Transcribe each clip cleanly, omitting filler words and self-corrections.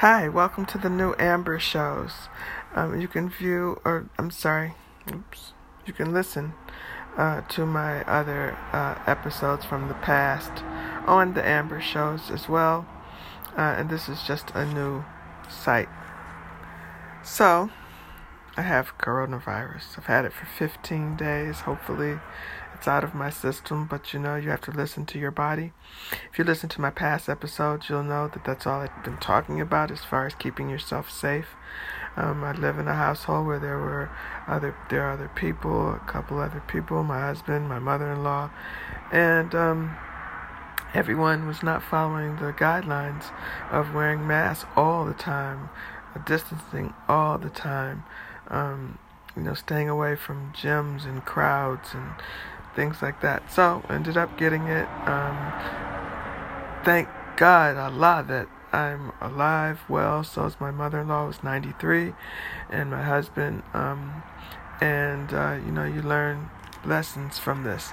Hi, welcome to the new Amber Shows. You can listen to my other episodes from the past on the Amber Shows as well. And this is just a new site. So, I have coronavirus. I've had it for 15 days. Hopefully, it's out of my system. But, you have to listen to your body. If you listen to my past episodes, you'll know that that's all I've been talking about as far as keeping yourself safe. I live in a household where there are a couple other people, my husband, my mother-in-law, and everyone was not following the guidelines of wearing masks all the time, distancing all the time, staying away from gyms and crowds and things like that. So, ended up getting it. Thank God, Allah, that I'm alive, well. So is my mother-in-law, who's 93, and my husband. You learn lessons from this.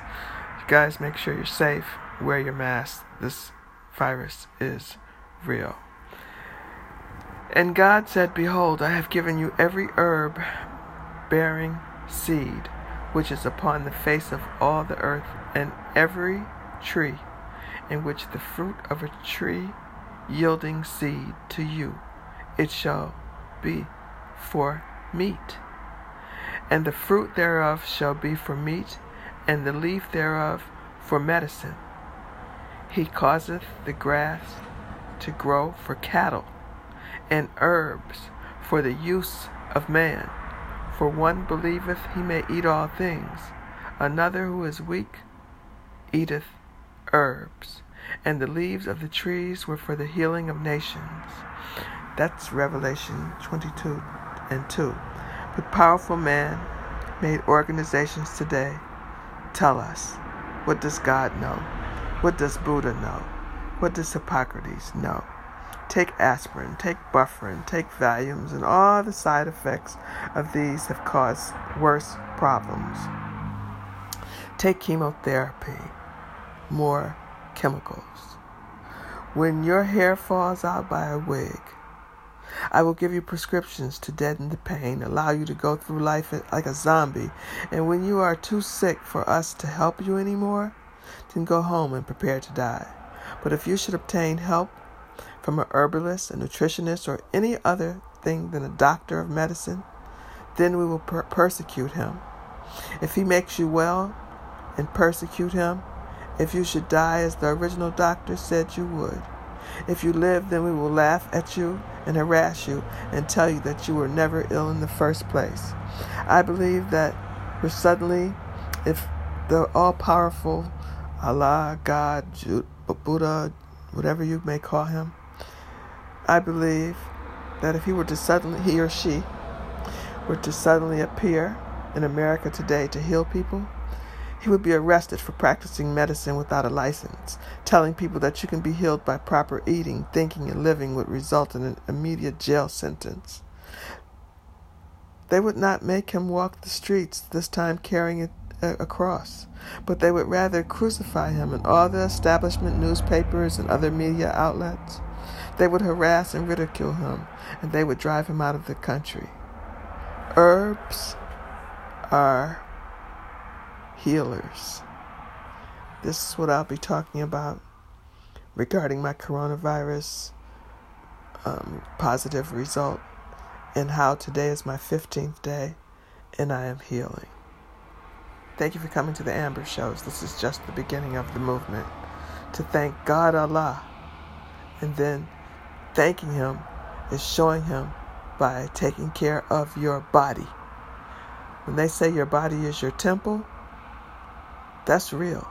You guys, make sure you're safe. Wear your mask. This virus is real. And God said, "Behold, I have given you every herb bearing seed, which is upon the face of all the earth, and every tree in which the fruit of a tree yielding seed to you, it shall be for meat. And the fruit thereof shall be for meat, and the leaf thereof for medicine. He causeth the grass to grow for cattle, and herbs for the use of man. For one believeth he may eat all things, another who is weak eateth herbs. And the leaves of the trees were for the healing of nations." That's Revelation 22:2. But powerful man made organizations today tell us, what does God know? What does Buddha know? What does Hippocrates know? Take aspirin, take Bufferin, take Valiums, and all the side effects of these have caused worse problems. Take chemotherapy, more chemicals. When your hair falls out by a wig, I will give you prescriptions to deaden the pain, allow you to go through life like a zombie. And when you are too sick for us to help you anymore, then go home and prepare to die. But if you should obtain help from a herbalist, a nutritionist, or any other thing than a doctor of medicine, then we will persecute him. If he makes you well, and persecute him. If you should die as the original doctor said you would. If you live, then we will laugh at you and harass you and tell you that you were never ill in the first place. I believe that we're suddenly, if the all-powerful Allah, God, Buddha, whatever you may call him, I believe that if he or she were to suddenly appear in America today to heal people, he would be arrested for practicing medicine without a license. Telling people that you can be healed by proper eating, thinking, and living would result in an immediate jail sentence. They would not make him walk the streets, this time carrying a cross, but they would rather crucify him in all the establishment newspapers and other media outlets. They would harass and ridicule him, and they would drive him out of the country. Herbs are healers. This is what I'll be talking about regarding my coronavirus positive result, and how today is my 15th day and I am healing. Thank you for coming to the Amber Shows. This is just the beginning of the movement to thank God, Allah, and then thanking him is showing him by taking care of your body. When they say your body is your temple, that's real.